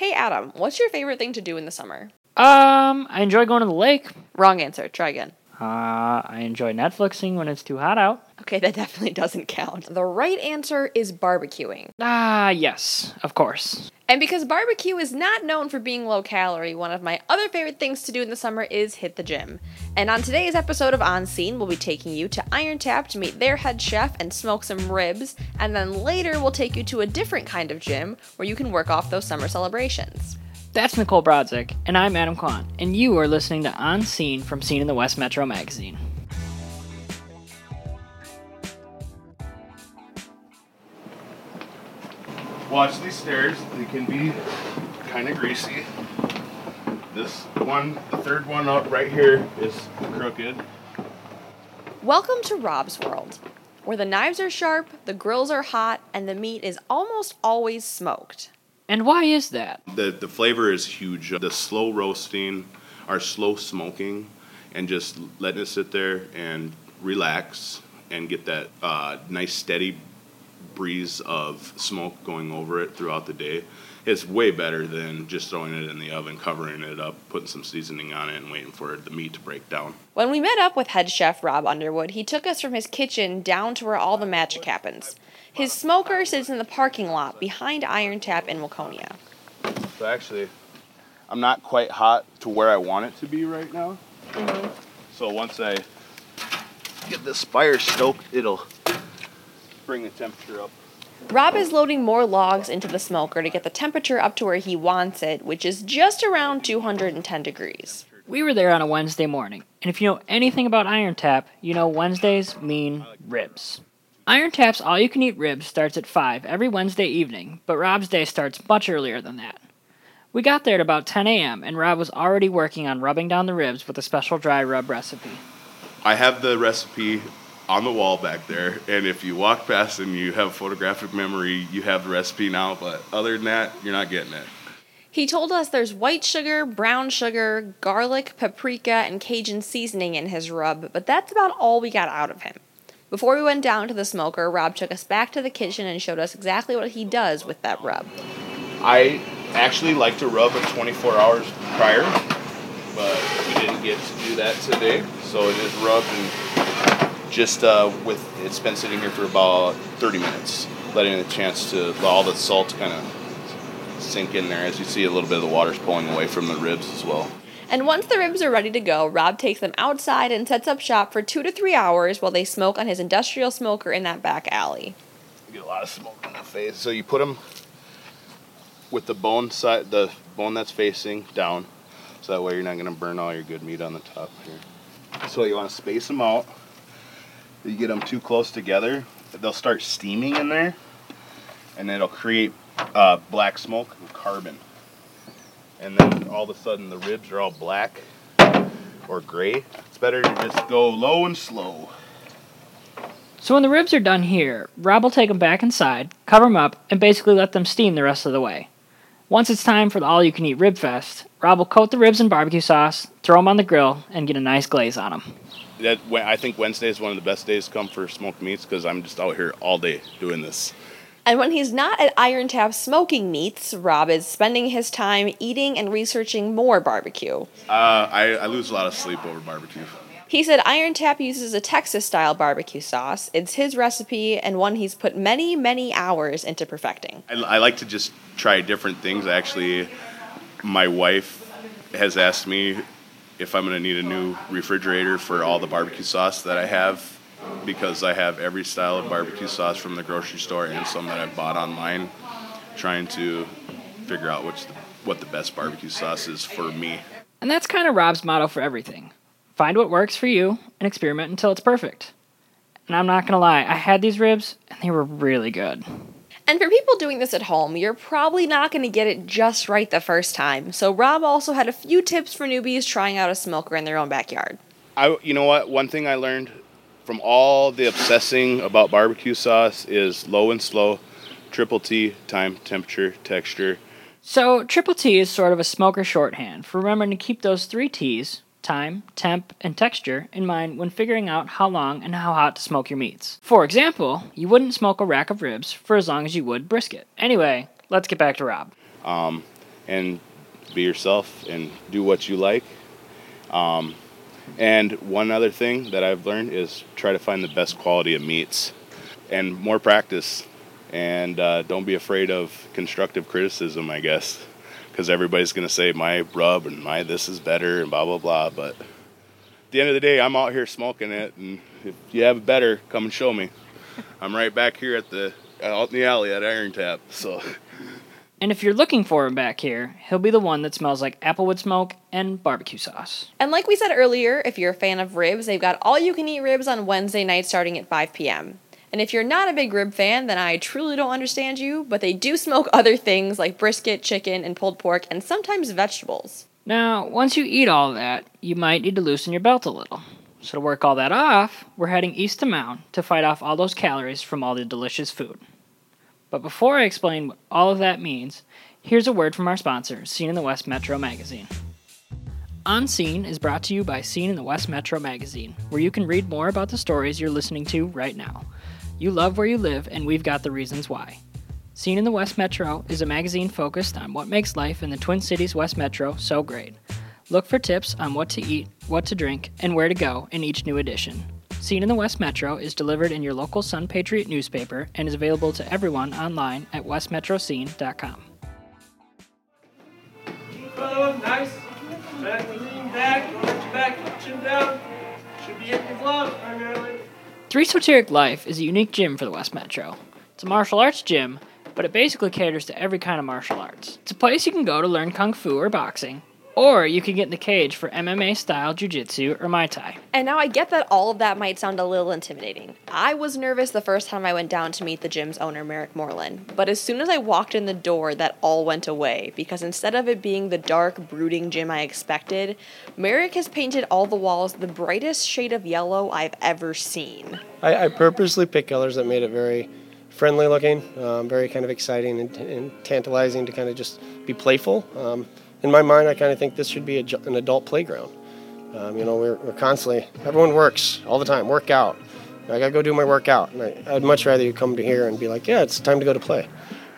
Hey, Adam, what's your favorite thing to do in the summer? I enjoy going to the lake. Wrong answer. Try again. I enjoy Netflixing when it's too hot out. Okay, that definitely doesn't count. The right answer is barbecuing. Yes, of course. And because barbecue is not known for being low calorie, one of my other favorite things to do in the summer is hit the gym. And on today's episode of On Scene, we'll be taking you to Iron Tap to meet their head chef and smoke some ribs, and then later we'll take you to a different kind of gym where you can work off those summer celebrations. That's Nicole Brodzik, and I'm Adam Kwan, and you are listening to On Scene from Scene in the West Metro Magazine. Watch these stairs. They can be kind of greasy. This one, the third one up right here, is crooked. Welcome to Rob's World, where the knives are sharp, the grills are hot, and the meat is almost always smoked. And why is that? The flavor is huge. The slow roasting, our slow smoking, and just letting it sit there and relax and get that nice steady breeze of smoke going over it throughout the day. It's way better than just throwing it in the oven, covering it up, putting some seasoning on it, and waiting for the meat to break down. When we met up with head chef Rob Underwood, he took us from his kitchen down to where all the magic happens. His smoker sits in the parking lot behind Iron Tap in Waconia. So actually, I'm not quite hot to where I want it to be right now. Mm-hmm. So once I get this fire stoked, it'll bring the temperature up. Rob is loading more logs into the smoker to get the temperature up to where he wants it, which is just around 210 degrees. We were there on a Wednesday morning, and if you know anything about Iron Tap, you know Wednesdays mean ribs. Iron Tap's all-you-can-eat ribs starts at 5 every Wednesday evening, but Rob's day starts much earlier than that. We got there at about 10 a.m., and Rob was already working on rubbing down the ribs with a special dry rub recipe. I have the recipe on the wall back there, and if you walk past and you have photographic memory, you have the recipe now, but other than that, you're not getting it. He told us there's white sugar, brown sugar, garlic, paprika, and Cajun seasoning in his rub, but that's about all we got out of him. Before we went down to the smoker, Rob took us back to the kitchen and showed us exactly what he does with that rub. I actually like to rub it 24 hours prior, but we didn't get to do that today. So it is rubbed and just it's been sitting here for about 30 minutes, letting it a chance to all the salt kind of sink in there. As you see, a little bit of the water's pulling away from the ribs as well. And once the ribs are ready to go, Rob takes them outside and sets up shop for 2 to 3 hours while they smoke on his industrial smoker in that back alley. You get a lot of smoke on the face. So you put them with the bone side, the bone that's facing down, so that way you're not going to burn all your good meat on the top here. So you want to space them out. You get them too close together, they'll start steaming in there, and it'll create black smoke and carbon. And then all of a sudden the ribs are all black or gray. It's better to just go low and slow. So when the ribs are done here, Rob will take them back inside, cover them up, and basically let them steam the rest of the way. Once it's time for the all-you-can-eat rib fest, Rob will coat the ribs in barbecue sauce, throw them on the grill, and get a nice glaze on them. I think Wednesday is one of the best days to come for smoked meats because I'm just out here all day doing this. And when he's not at Iron Tap smoking meats, Rob is spending his time eating and researching more barbecue. I lose a lot of sleep over barbecue. He said Iron Tap uses a Texas-style barbecue sauce. It's his recipe and one he's put many, many hours into perfecting. I like to just try different things. Actually, my wife has asked me if I'm going to need a new refrigerator for all the barbecue sauce that I have, because I have every style of barbecue sauce from the grocery store and some that I bought online, trying to figure out what the best barbecue sauce is for me. And that's kind of Rob's motto for everything. Find what works for you and experiment until it's perfect. And I'm not going to lie, I had these ribs and they were really good. And for people doing this at home, you're probably not going to get it just right the first time. So Rob also had a few tips for newbies trying out a smoker in their own backyard. You know what? One thing I learned from all the obsessing about barbecue sauce is low and slow, triple T, time, temperature, texture. So triple T is sort of a smoker shorthand for remembering to keep those three T's, time, temp, and texture, in mind when figuring out how long and how hot to smoke your meats. For example, you wouldn't smoke a rack of ribs for as long as you would brisket. Anyway, let's get back to Rob. and be yourself and do what you like. And one other thing that I've learned is try to find the best quality of meats and more practice. And don't be afraid of constructive criticism, I guess, because everybody's going to say my rub and my this is better and blah, blah, blah. But at the end of the day, I'm out here smoking it. And if you have it better, come and show me. I'm right back here out in the alley at Iron Tap. So. And if you're looking for him back here, he'll be the one that smells like applewood smoke and barbecue sauce. And like we said earlier, if you're a fan of ribs, they've got all-you-can-eat ribs on Wednesday night starting at 5 p.m. And if you're not a big rib fan, then I truly don't understand you, but they do smoke other things like brisket, chicken, and pulled pork, and sometimes vegetables. Now, once you eat all that, you might need to loosen your belt a little. So to work all that off, we're heading east to Mound to fight off all those calories from all the delicious food. But before I explain what all of that means, here's a word from our sponsor, Scene in the West Metro Magazine. On Scene is brought to you by Scene in the West Metro Magazine, where you can read more about the stories you're listening to right now. You love where you live, and we've got the reasons why. Scene in the West Metro is a magazine focused on what makes life in the Twin Cities West Metro so great. Look for tips on what to eat, what to drink, and where to go in each new edition. Scene in the West Metro is delivered in your local Sun Patriot newspaper and is available to everyone online at westmetroscene.com. Keep going, nice. Back, lean back, arch back, chin down. Should be at your glove primarily. Three Soteric Life is a unique gym for the West Metro. It's a martial arts gym, but it basically caters to every kind of martial arts. It's a place you can go to learn kung fu or boxing. Or you can get in the cage for MMA-style jiu-jitsu or Muay Thai. And now I get that all of that might sound a little intimidating. I was nervous the first time I went down to meet the gym's owner, Merrick Morlin. But as soon as I walked in the door, that all went away. Because instead of it being the dark, brooding gym I expected, Merrick has painted all the walls the brightest shade of yellow I've ever seen. I purposely picked colors that made it very friendly looking, very kind of exciting and tantalizing to kind of just be playful. In my mind, I kind of think this should be an adult playground. We're constantly, everyone works all the time, work out. I got to go do my workout. And I'd much rather you come to here and be like, yeah, it's time to go to play.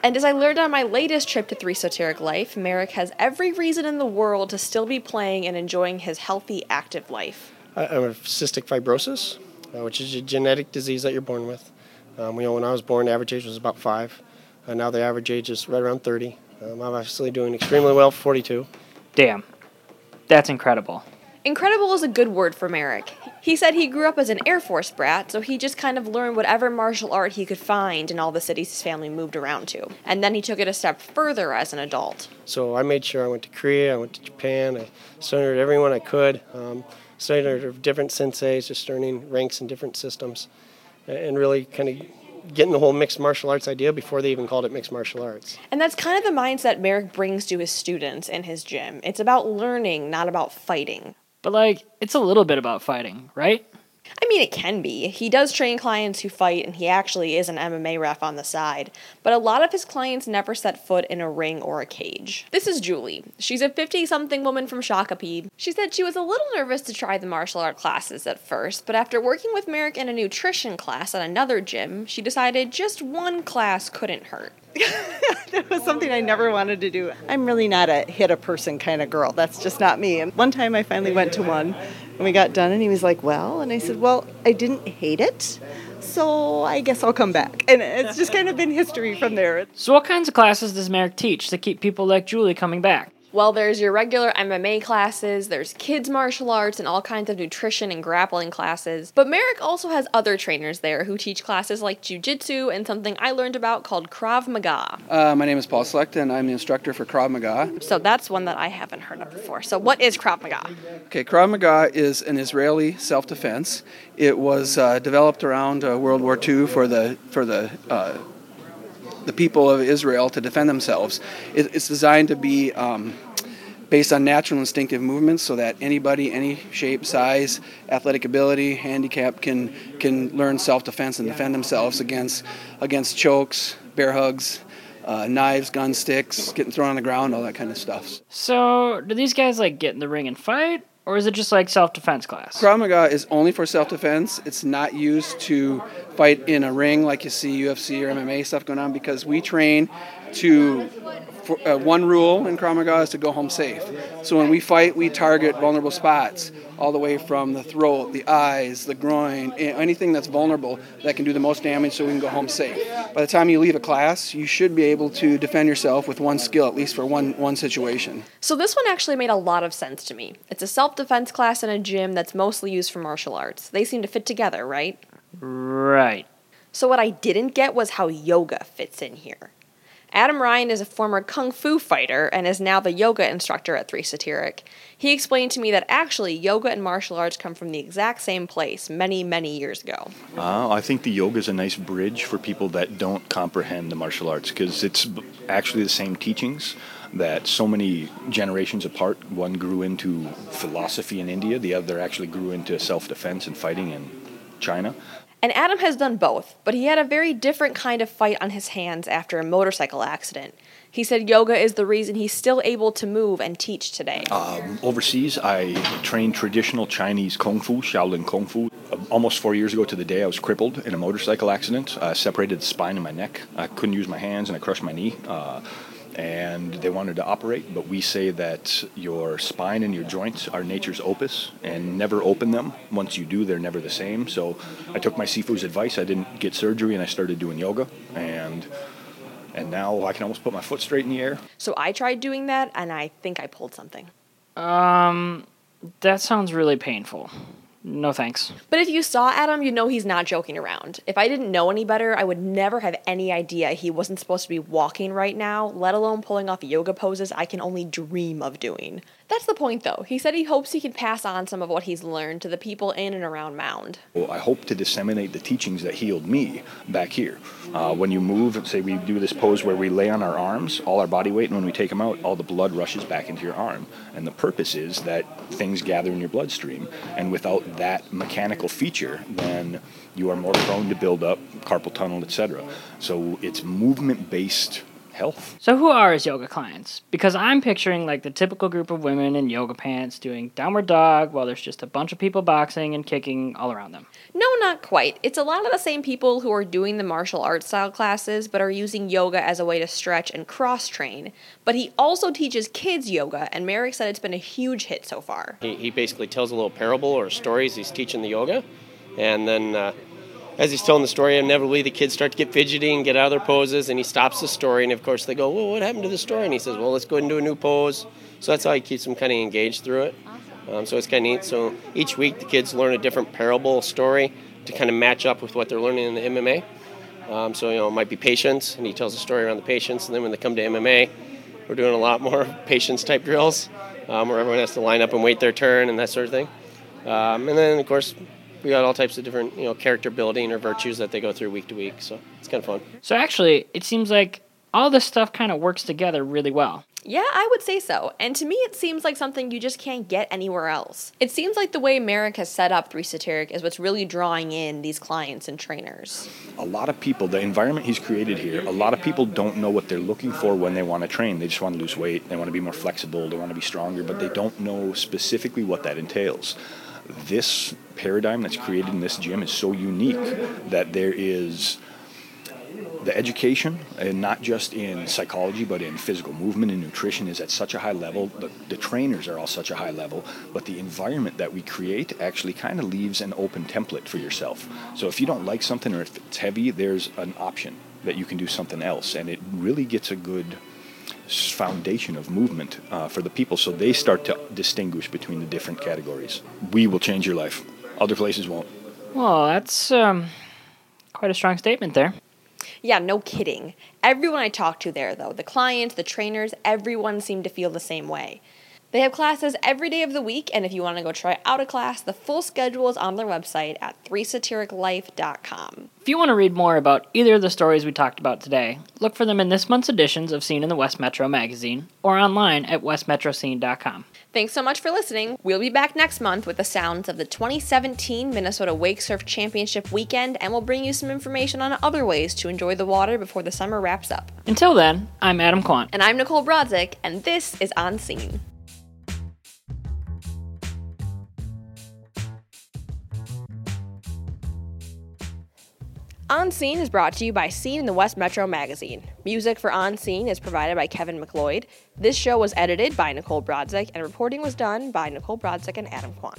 And as I learned on my latest trip to Three Soteric Life, Merrick has every reason in the world to still be playing and enjoying his healthy, active life. I have cystic fibrosis, which is a genetic disease that you're born with. When I was born, the average age was about 5. Now the average age is right around 30. I'm obviously doing extremely well for 42. Damn. That's incredible. Incredible is a good word for Merrick. He said he grew up as an Air Force brat, so he just kind of learned whatever martial art he could find in all the cities his family moved around to. And then he took it a step further as an adult. So I made sure I went to Korea, I went to Japan, I studied everyone I could, studied under different senseis, just learning ranks in different systems, and really kind of getting the whole mixed martial arts idea before they even called it mixed martial arts. And that's kind of the mindset Merrick brings to his students in his gym. It's about learning, not about fighting. But, it's a little bit about fighting, right? I mean, it can be. He does train clients who fight, and he actually is an MMA ref on the side. But a lot of his clients never set foot in a ring or a cage. This is Julie. She's a 50-something woman from Shakopee. She said she was a little nervous to try the martial art classes at first, but after working with Merrick in a nutrition class at another gym, she decided just one class couldn't hurt. That was something I never wanted to do. I'm really not a hit-a-person kind of girl. That's just not me. And one time I finally went to one, and we got done, and he was like, well? And I said, well, I didn't hate it, so I guess I'll come back. And it's just kind of been history from there. So what kinds of classes does Merrick teach to keep people like Julie coming back? Well, there's your regular MMA classes, there's kids' martial arts, and all kinds of nutrition and grappling classes. But Merrick also has other trainers there who teach classes like jiu-jitsu and something I learned about called Krav Maga. My name is Paul Select, and I'm the instructor for Krav Maga. So that's one that I haven't heard of before. So what is Krav Maga? Okay, Krav Maga is an Israeli self-defense. It was developed around World War II for the people of Israel to defend themselves. It's designed to be based on natural instinctive movements so that anybody, any shape, size, athletic ability, handicap can learn self-defense and defend themselves against chokes, bear hugs, knives, gun sticks, getting thrown on the ground, all that kind of stuff. So do these guys get in the ring and fight? Or is it just self-defense class? Krav Maga is only for self-defense. It's not used to fight in a ring like you see UFC or MMA stuff going on because we train one rule in Krav Maga is to go home safe. So when we fight, we target vulnerable spots, all the way from the throat, the eyes, the groin, anything that's vulnerable that can do the most damage so we can go home safe. By the time you leave a class, you should be able to defend yourself with one skill, at least for one situation. So this one actually made a lot of sense to me. It's a self-defense class in a gym that's mostly used for martial arts. They seem to fit together, right? Right. So what I didn't get was how yoga fits in here. Adam Ryan is a former kung fu fighter and is now the yoga instructor at Three Soteric. He explained to me that actually yoga and martial arts come from the exact same place many, many years ago. I think the yoga is a nice bridge for people that don't comprehend the martial arts, because it's actually the same teachings that so many generations apart. One grew into philosophy in India, the other actually grew into self-defense and fighting in China. And Adam has done both, but he had a very different kind of fight on his hands after a motorcycle accident. He said yoga is the reason he's still able to move and teach today. Overseas, I trained traditional Chinese Kung Fu, Shaolin Kung Fu. Almost 4 years ago to the day, I was crippled in a motorcycle accident. I separated the spine and my neck. I couldn't use my hands, and I crushed my knee. And they wanted to operate, but we say that your spine and your joints are nature's opus, and never open them. Once you do, they're never the same. So I took my Sifu's advice. I didn't get surgery, and I started doing yoga, and now I can almost put my foot straight in the air. So I tried doing that, and I think I pulled something. That sounds really painful. No thanks. But if you saw Adam, you'd know he's not joking around. If I didn't know any better, I would never have any idea he wasn't supposed to be walking right now, let alone pulling off yoga poses I can only dream of doing. That's the point, though. He said he hopes he can pass on some of what he's learned to the people in and around Mound. Well, I hope to disseminate the teachings that healed me back here. When you move, say we do this pose where we lay on our arms, all our body weight, and when we take them out, all the blood rushes back into your arm. And the purpose is that things gather in your bloodstream, and without that mechanical feature, then you are more prone to build up carpal tunnel, etc. So it's movement-based health. So who are his yoga clients? Because I'm picturing like the typical group of women in yoga pants doing downward dog while there's just a bunch of people boxing and kicking all around them. No, not quite. It's a lot of the same people who are doing the martial arts style classes but are using yoga as a way to stretch and cross train. But he also teaches kids yoga, and Merrick said it's been a huge hit so far. He basically tells a little parable or stories. He's teaching the yoga, and then as he's telling the story, inevitably the kids start to get fidgety and get out of their poses, and he stops the story, and of course they go, well, what happened to the story? And he says, well, let's go ahead and do a new pose. So that's how he keeps them kind of engaged through it. So it's kind of neat. So each week the kids learn a different parable story to kind of match up with what they're learning in the MMA. So, you know, it might be patience, and he tells a story around the patience, and then when they come to MMA, we're doing a lot more patience-type drills where everyone has to line up and wait their turn and that sort of thing. And then, of course, we got all types of different, you know, character building or virtues that they go through week to week, so it's kind of fun. So actually, it seems like all this stuff kind of works together really well. Yeah, I would say so. And to me, it seems like something you just can't get anywhere else. It seems like the way Merrick has set up Three Soteric is what's really drawing in these clients and trainers. A lot of people, the environment he's created here, a lot of people don't know what they're looking for when they want to train. They just want to lose weight, they want to be more flexible, they want to be stronger, but they don't know specifically what that entails. This paradigm that's created in this gym is so unique that there is the education, and not just in psychology but in physical movement and nutrition, is at such a high level. The trainers are all such a high level, but the environment that we create actually kind of leaves an open template for yourself. So if you don't like something or if it's heavy, there's an option that you can do something else, and it really gets a good foundation of movement for the people, so they start to distinguish between the different categories. We will change your life. Other places won't. Well, that's quite a strong statement there. Yeah, no kidding. Everyone I talked to there, though, the clients, the trainers, everyone seemed to feel the same way. They have classes every day of the week, and if you want to go try out a class, the full schedule is on their website at threesatiriclife.com. If you want to read more about either of the stories we talked about today, look for them in this month's editions of Scene in the West Metro Magazine, or online at westmetroscene.com. Thanks so much for listening. We'll be back next month with the sounds of the 2017 Minnesota Wake Surf Championship weekend, and we'll bring you some information on other ways to enjoy the water before the summer wraps up. Until then, I'm Adam Kwan. And I'm Nicole Brodzik, and this is On Scene. On Scene is brought to you by Scene in the West Metro Magazine. Music for On Scene is provided by Kevin McLeod. This show was edited by Nicole Brodzik, and reporting was done by Nicole Brodzik and Adam Kwan.